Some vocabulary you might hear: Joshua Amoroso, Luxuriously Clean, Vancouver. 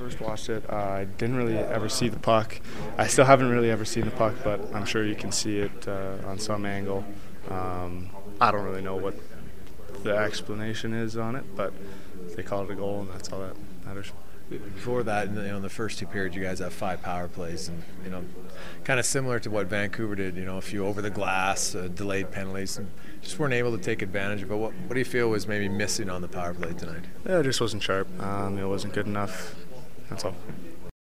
First watched it, I didn't really ever see the puck. I still haven't really ever seen the puck, but I'm sure you can see it on some angle. I don't really know what the explanation is on it, but they called it a goal, and that's all that matters. Before that, in the first two periods, you guys have 5 power plays, and kind of similar to what Vancouver did. A few over the glass, delayed penalties, and just weren't able to take advantage of it. What do you feel was maybe missing on the power play tonight? Yeah, it just wasn't sharp. It wasn't good enough. That's all.